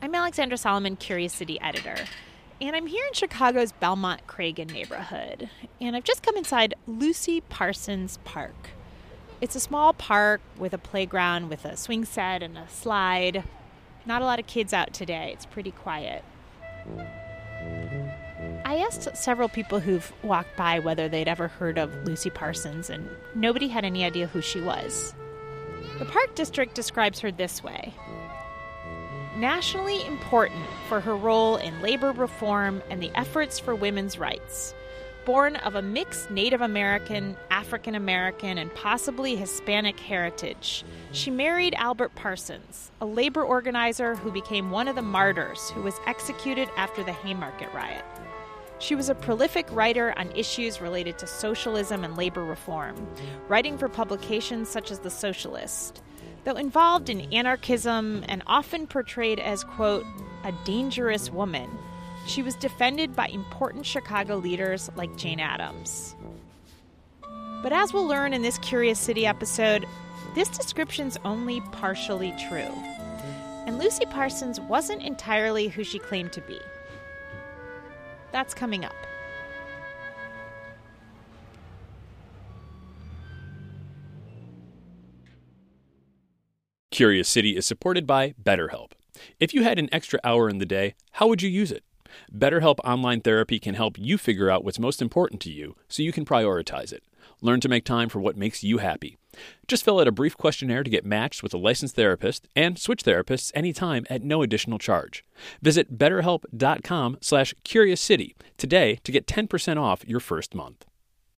I'm Alexandra Solomon, Curious City editor, and I'm here in Chicago's Belmont-Cragen neighborhood, and I've just come inside Lucy Parsons Park. It's a small park with a playground with a swing set and a slide. Not a lot of kids out today. It's pretty quiet. I asked several people who've walked by whether they'd ever heard of Lucy Parsons, and nobody had any idea who she was. The Park District describes her this way. Nationally important for her role in labor reform and the efforts for women's rights. Born of a mixed Native American, African American, and possibly Hispanic heritage, she married Albert Parsons, a labor organizer who became one of the martyrs who was executed after the Haymarket riot. She was a prolific writer on issues related to socialism and labor reform, writing for publications such as The Socialist. Though involved in anarchism and often portrayed as, quote, a dangerous woman, she was defended by important Chicago leaders like Jane Addams. But as we'll learn in this Curious City episode, this description's only partially true. And Lucy Parsons wasn't entirely who she claimed to be. That's coming up. Curious City is supported by BetterHelp. If you had an extra hour in the day, how would you use it? BetterHelp Online Therapy can help you figure out what's most important to you so you can prioritize it. Learn to make time for what makes you happy. Just fill out a brief questionnaire to get matched with a licensed therapist and switch therapists anytime at no additional charge. Visit BetterHelp.com/CuriousCity today to get 10% off your first month.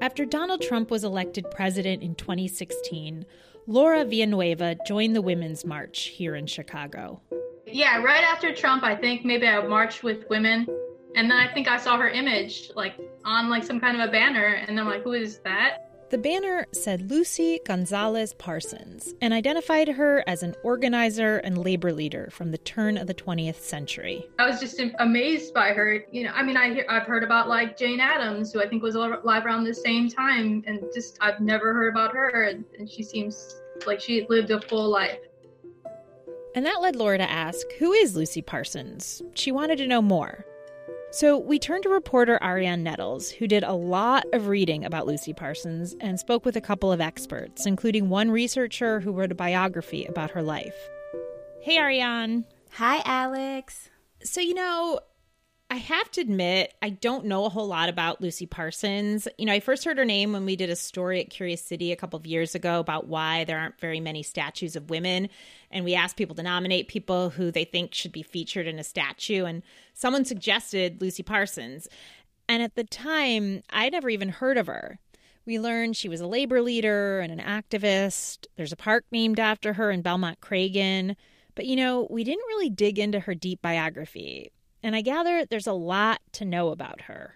After Donald Trump was elected president in 2016, Laura Villanueva joined the Women's March here in Chicago. Yeah, right after Trump, I think maybe I marched with women. And then I think I saw her image on some kind of a banner. And I'm like, who is that? The banner said Lucy Gonzalez Parsons and identified her as an organizer and labor leader from the turn of the 20th century. I was just amazed by her. I've heard about Jane Addams, who I think was alive around the same time, and just I've never heard about her, and she seems like she lived a full life. And that led Laura to ask, who is Lucy Parsons? She wanted to know more. So we turned to reporter Arionne Nettles, who did a lot of reading about Lucy Parsons and spoke with a couple of experts, including one researcher who wrote a biography about her life. Hey, Arionne. Hi, Alex. So, I have to admit, I don't know a whole lot about Lucy Parsons. I first heard her name when we did a story at Curious City a couple of years ago about why there aren't very many statues of women. And we asked people to nominate people who they think should be featured in a statue. And someone suggested Lucy Parsons. And at the time, I'd never even heard of her. We learned she was a labor leader and an activist. There's a park named after her in Belmont Cragen. But, we didn't really dig into her deep biography. And I gather there's a lot to know about her.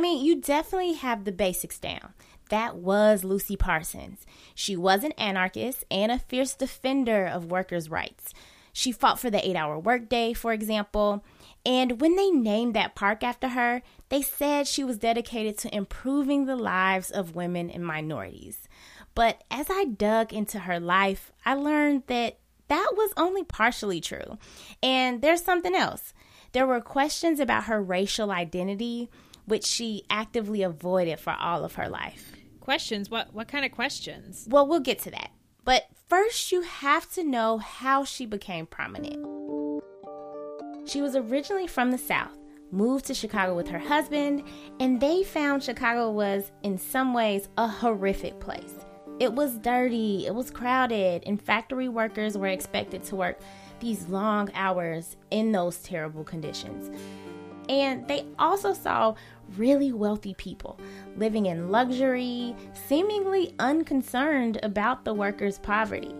You definitely have the basics down. That was Lucy Parsons. She was an anarchist and a fierce defender of workers' rights. She fought for the 8-hour workday, for example. And when they named that park after her, they said she was dedicated to improving the lives of women and minorities. But as I dug into her life, I learned that was only partially true. And there's something else. There were questions about her racial identity, which she actively avoided for all of her life. Questions? What kind of questions? Well, we'll get to that. But first, you have to know how she became prominent. She was originally from the South, moved to Chicago with her husband, and they found Chicago was, in some ways, a horrific place. It was dirty, it was crowded, and factory workers were expected to work these long hours in those terrible conditions. And they also saw really wealthy people living in luxury, seemingly unconcerned about the workers' poverty.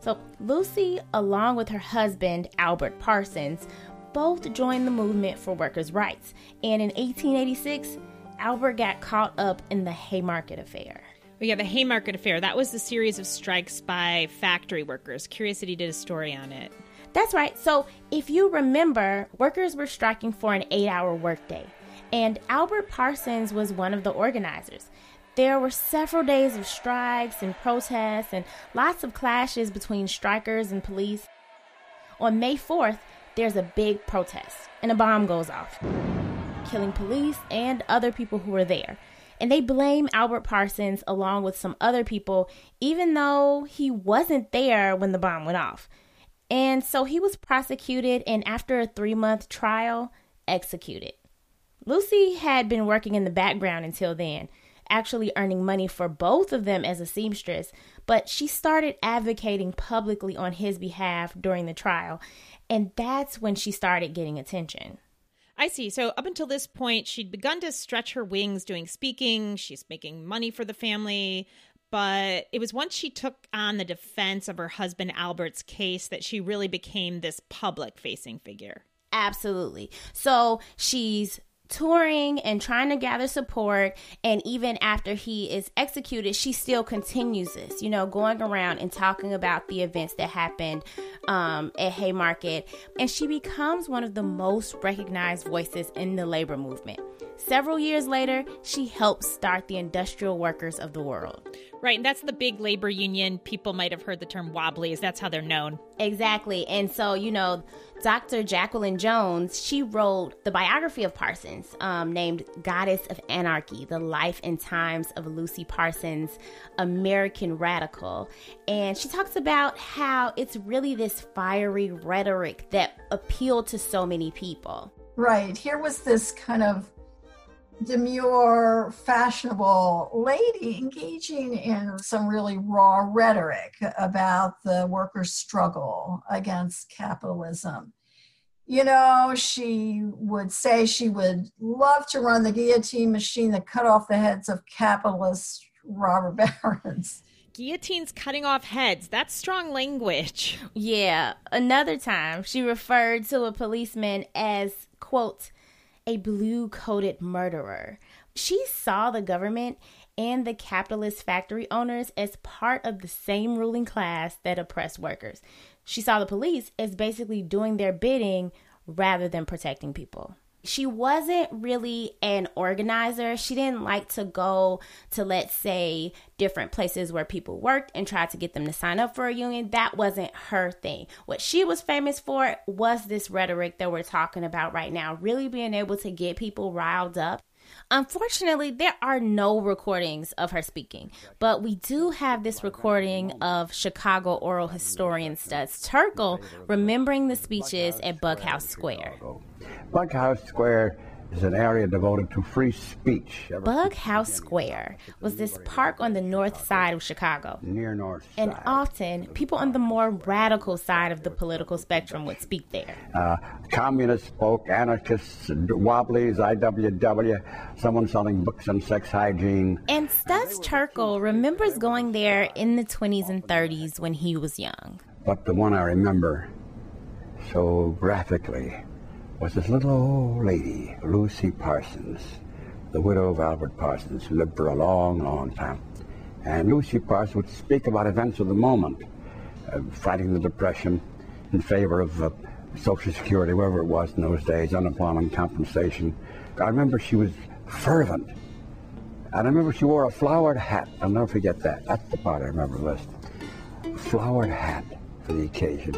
So Lucy, along with her husband, Albert Parsons, both joined the movement for workers' rights. And in 1886, Albert got caught up in the Haymarket Affair. Well, yeah, the Haymarket Affair. That was the series of strikes by factory workers. Curiosity did a story on it. That's right. So if you remember, workers were striking for an 8-hour workday. And Albert Parsons was one of the organizers. There were several days of strikes and protests and lots of clashes between strikers and police. On May 4th, there's a big protest and a bomb goes off, killing police and other people who were there. And they blame Albert Parsons along with some other people, even though he wasn't there when the bomb went off. And so he was prosecuted and after a 3-month trial, executed. Lucy had been working in the background until then, actually earning money for both of them as a seamstress, but she started advocating publicly on his behalf during the trial, and that's when she started getting attention. I see. So up until this point, she'd begun to stretch her wings doing speaking. She's making money for the family. But it was once she took on the defense of her husband Albert's case that she really became this public-facing figure. Absolutely. So she's touring and trying to gather support. And even after he is executed, she still continues this, you know, going around and talking about the events that happened at Haymarket. And she becomes one of the most recognized voices in the labor movement. Several years later, she helped start the Industrial Workers of the World. Right, and that's the big labor union. People might have heard the term wobblies. That's how they're known. Exactly. And so, you know, Dr. Jacqueline Jones, she wrote the biography of Parsons named Goddess of Anarchy, The Life and Times of Lucy Parsons, American Radical. And she talks about how it's really this fiery rhetoric that appealed to so many people. Right. Here was this kind of demure, fashionable lady engaging in some really raw rhetoric about the workers' struggle against capitalism. You know, she would say she would love to run the guillotine machine that cut off the heads of capitalist robber barons. Guillotines cutting off heads. That's strong language. Yeah. Another time, she referred to a policeman as, quote, a blue-coated murderer. She saw the government and the capitalist factory owners as part of the same ruling class that oppressed workers. She saw the police as basically doing their bidding rather than protecting people. She wasn't really an organizer. She didn't like to go to, let's say, different places where people worked and try to get them to sign up for a union. That wasn't her thing. What she was famous for was this rhetoric that we're talking about right now, really being able to get people riled up. Unfortunately, there are no recordings of her speaking, but we do have this recording of Chicago oral historian Studs Terkel remembering the speeches at Bughouse Square. Bughouse Square is an area devoted to free speech. Bughouse Square was this park on the north side of Chicago. Near north side. And often, people on the more radical side of the political spectrum would speak there. Communists spoke, anarchists, wobblies, IWW, someone selling books on sex hygiene. And Studs Terkel remembers going there in the 20s and 30s when he was young. But the one I remember so graphically was this little old lady, Lucy Parsons, the widow of Albert Parsons, who lived for a long, long time. And Lucy Parsons would speak about events of the moment, fighting the Depression in favor of Social Security, whatever it was in those days, unemployment compensation. I remember she was fervent. I remember she wore a flowered hat. I'll never forget that. That's the part I remember best. A flowered hat for the occasion.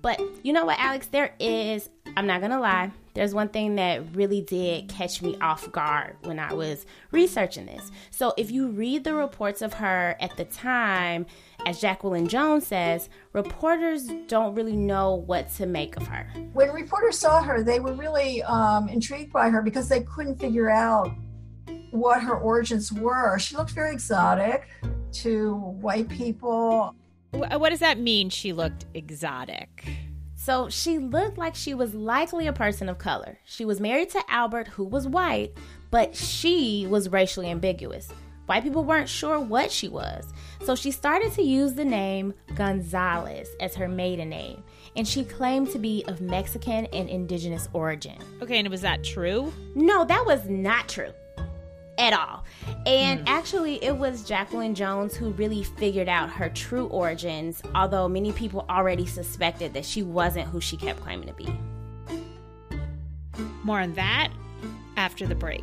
But you know what, Alex, I'm not going to lie, there's one thing that really did catch me off guard when I was researching this. So if you read the reports of her at the time, as Jacqueline Jones says, reporters don't really know what to make of her. When reporters saw her, they were really intrigued by her because they couldn't figure out what her origins were. She looked very exotic to white people. What does that mean, she looked exotic? So she looked like she was likely a person of color. She was married to Albert, who was white, but she was racially ambiguous. White people weren't sure what she was, so she started to use the name Gonzalez as her maiden name, and she claimed to be of Mexican and indigenous origin. Okay, and was that true? No, that was not true at all. And actually, it was Jacqueline Jones who really figured out her true origins, although many people already suspected that she wasn't who she kept claiming to be. More on that after the break.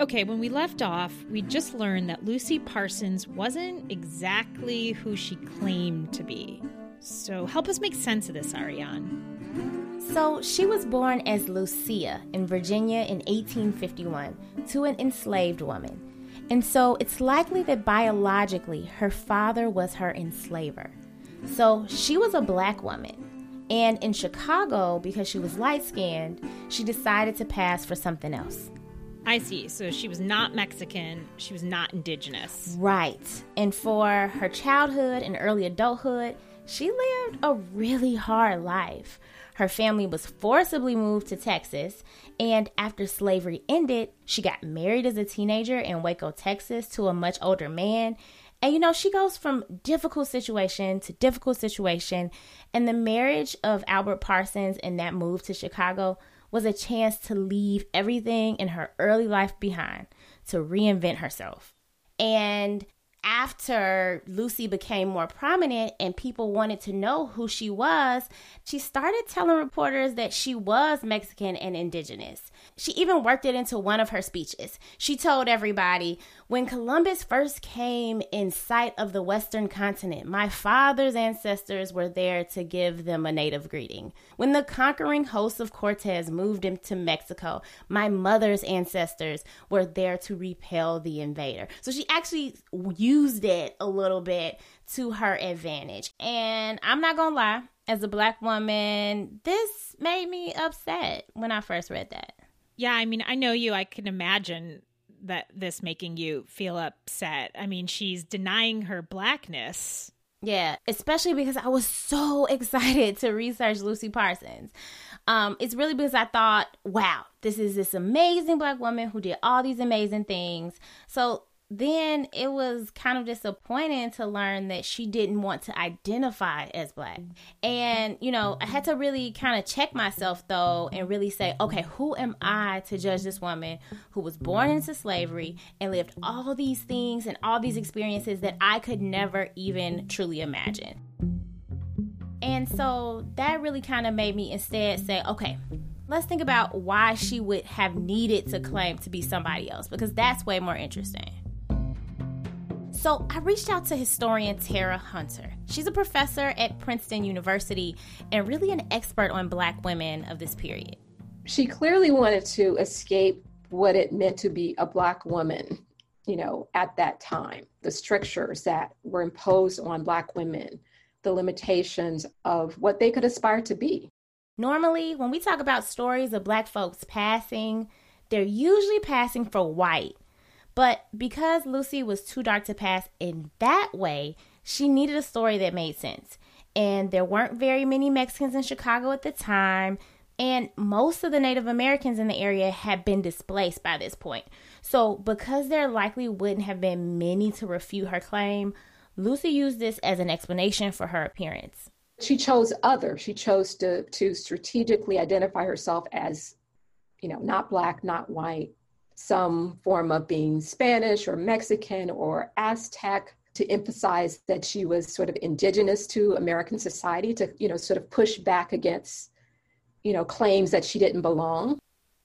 Okay, when we left off, we just learned that Lucy Parsons wasn't exactly who she claimed to be. So help us make sense of this, Arionne. So she was born as Lucia in Virginia in 1851 to an enslaved woman. And so it's likely that biologically her father was her enslaver. So she was a black woman. And in Chicago, because she was light-skinned, she decided to pass for something else. I see. So she was not Mexican. She was not indigenous. Right. And for her childhood and early adulthood, she lived a really hard life. Her family was forcibly moved to Texas. And after slavery ended, she got married as a teenager in Waco, Texas, to a much older man. And, you know, she goes from difficult situation to difficult situation. And the marriage of Albert Parsons and that move to Chicago was a chance to leave everything in her early life behind, to reinvent herself. And after Lucy became more prominent and people wanted to know who she was, she started telling reporters that she was Mexican and indigenous. She even worked it into one of her speeches. She told everybody, "When Columbus first came in sight of the Western continent, my father's ancestors were there to give them a native greeting. When the conquering hosts of Cortez moved into Mexico, my mother's ancestors were there to repel the invader." So she actually used it a little bit to her advantage. And I'm not gonna lie, as a black woman, this made me upset when I first read that. Yeah, I mean, I know you. I can imagine that this making you feel upset. I mean, she's denying her blackness. Yeah, especially because I was so excited to research Lucy Parsons. It's really because I thought, wow, this is this amazing black woman who did all these amazing things. So then it was kind of disappointing to learn that she didn't want to identify as black. And, you know, I had to really kind of check myself, though, and really say, okay, who am I to judge this woman who was born into slavery and lived all these things and all these experiences that I could never even truly imagine? And so that really kind of made me instead say, okay, let's think about why she would have needed to claim to be somebody else, because that's way more interesting. So I reached out to historian Tara Hunter. She's a professor at Princeton University and really an expert on black women of this period. She clearly wanted to escape what it meant to be a black woman, you know, at that time, the strictures that were imposed on black women, the limitations of what they could aspire to be. Normally, when we talk about stories of black folks passing, they're usually passing for white. But because Lucy was too dark to pass in that way, she needed a story that made sense. And there weren't very many Mexicans in Chicago at the time. And most of the Native Americans in the area had been displaced by this point. So because there likely wouldn't have been many to refute her claim, Lucy used this as an explanation for her appearance. She chose other. She chose to strategically identify herself as, you know, not black, not white, some form of being Spanish or Mexican or Aztec, to emphasize that she was sort of indigenous to American society, to, you know, sort of push back against, you know, claims that she didn't belong.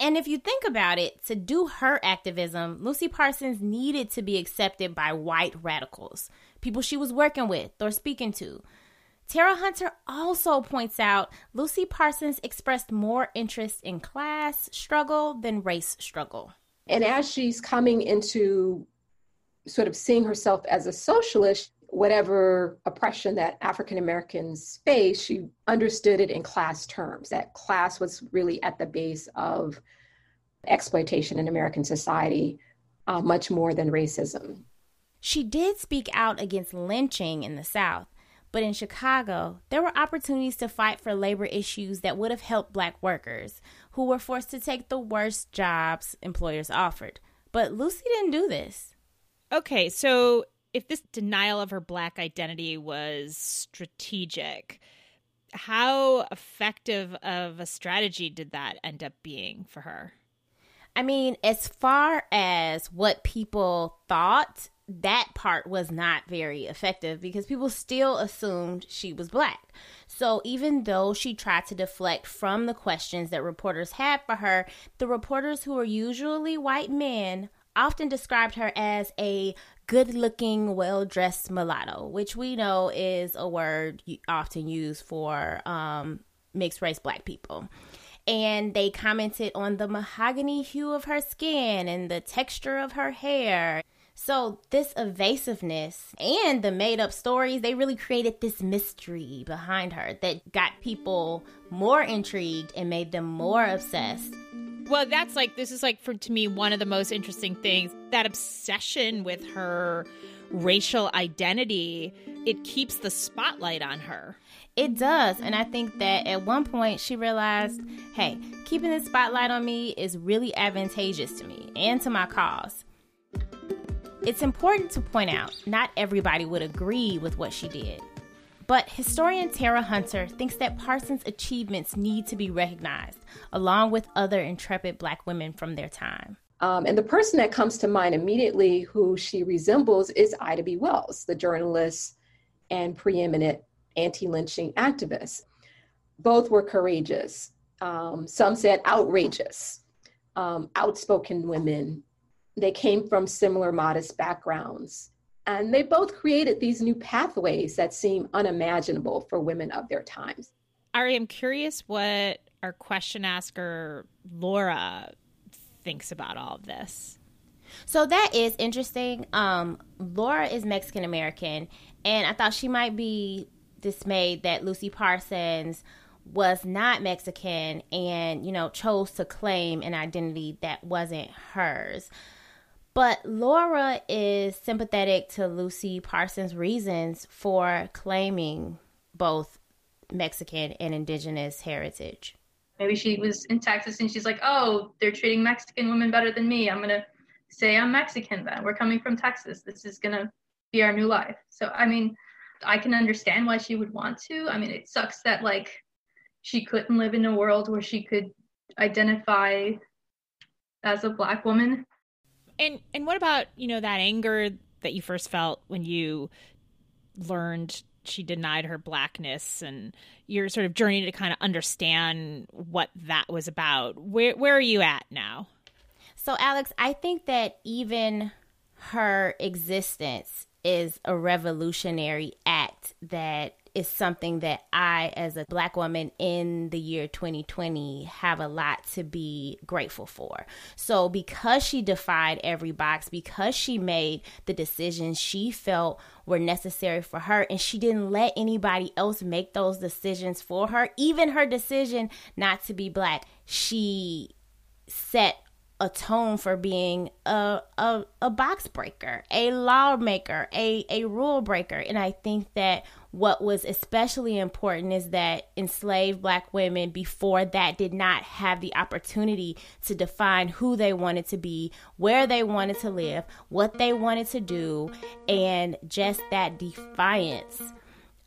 And if you think about it, to do her activism, Lucy Parsons needed to be accepted by white radicals, people she was working with or speaking to. Tara Hunter also points out Lucy Parsons expressed more interest in class struggle than race struggle. And as she's coming into sort of seeing herself as a socialist, whatever oppression that African Americans face, she understood it in class terms, that class was really at the base of exploitation in American society, much more than racism. She did speak out against lynching in the South, but in Chicago, there were opportunities to fight for labor issues that would have helped Black workers who were forced to take the worst jobs employers offered. But Lucy didn't do this. Okay, so if this denial of her Black identity was strategic, how effective of a strategy did that end up being for her? I mean, as far as what people thought, that part was not very effective because people still assumed she was Black. So even though she tried to deflect from the questions that reporters had for her, the reporters, who are usually white men, often described her as a good-looking, well-dressed mulatto, which we know is a word often used for mixed-race Black people. And they commented on the mahogany hue of her skin and the texture of her hair. So this evasiveness and the made-up stories, they really created this mystery behind her that got people more intrigued and made them more obsessed. Well, that's like, this is like, for to me, one of the most interesting things, that obsession with her racial identity. It keeps the spotlight on her. It does. And I think that at one point she realized, hey, keeping the spotlight on me is really advantageous to me and to my cause. It's important to point out, not everybody would agree with what she did. But historian Tara Hunter thinks that Parsons' achievements need to be recognized, along with other intrepid Black women from their time. And the person that comes to mind immediately who she resembles is Ida B. Wells, the journalist and preeminent anti-lynching activist. Both were courageous. Some said outrageous, outspoken women. They came from similar modest backgrounds. And they both created these new pathways that seem unimaginable for women of their times. Ari, I'm curious what our question asker, Laura, thinks about all of this. So that is interesting. Laura is Mexican-American, and I thought she might be dismayed that Lucy Parsons was not Mexican and, you know, chose to claim an identity that wasn't hers. But Laura is sympathetic to Lucy Parsons' reasons for claiming both Mexican and indigenous heritage. Maybe she was in Texas and she's like, oh, they're treating Mexican women better than me. I'm going to say I'm Mexican then. We're coming from Texas. This is going to be our new life. So, I mean, I can understand why she would want to. I mean, it sucks that, like, she couldn't live in a world where she could identify as a Black woman. And what about, you know, that anger that you first felt when you learned she denied her Blackness and your sort of journey to kind of understand what that was about? Where are you at now? So, Alex, I think that even her existence is a revolutionary act that is something that I, as a Black woman in the year 2020, have a lot to be grateful for. So because she defied every box, because she made the decisions she felt were necessary for her, and she didn't let anybody else make those decisions for her, even her decision not to be Black, she set a tone for being a box breaker, a lawmaker, a rule breaker. And I think that what was especially important is that enslaved Black women before that did not have the opportunity to define who they wanted to be, where they wanted to live, what they wanted to do, and just that defiance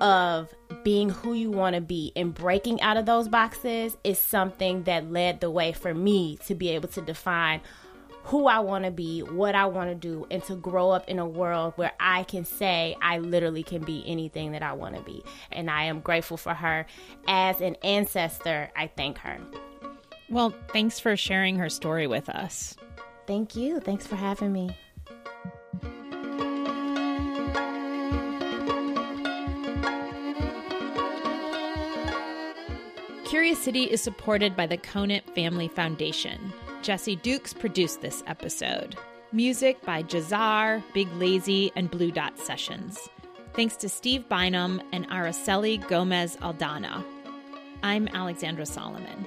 of being who you want to be and breaking out of those boxes is something that led the way for me to be able to define who I want to be, what I want to do, and to grow up in a world where I can say I literally can be anything that I want to be. And I am grateful for her. As an ancestor, I thank her. Well, thanks for sharing her story with us. Thank you. Thanks for having me. Curious City is supported by the Conant Family Foundation. Jesse Dukes produced this episode. Music by Jazar, Big Lazy, and Blue Dot Sessions. Thanks to Steve Bynum and Araceli Gomez-Aldana. I'm Alexandra Solomon.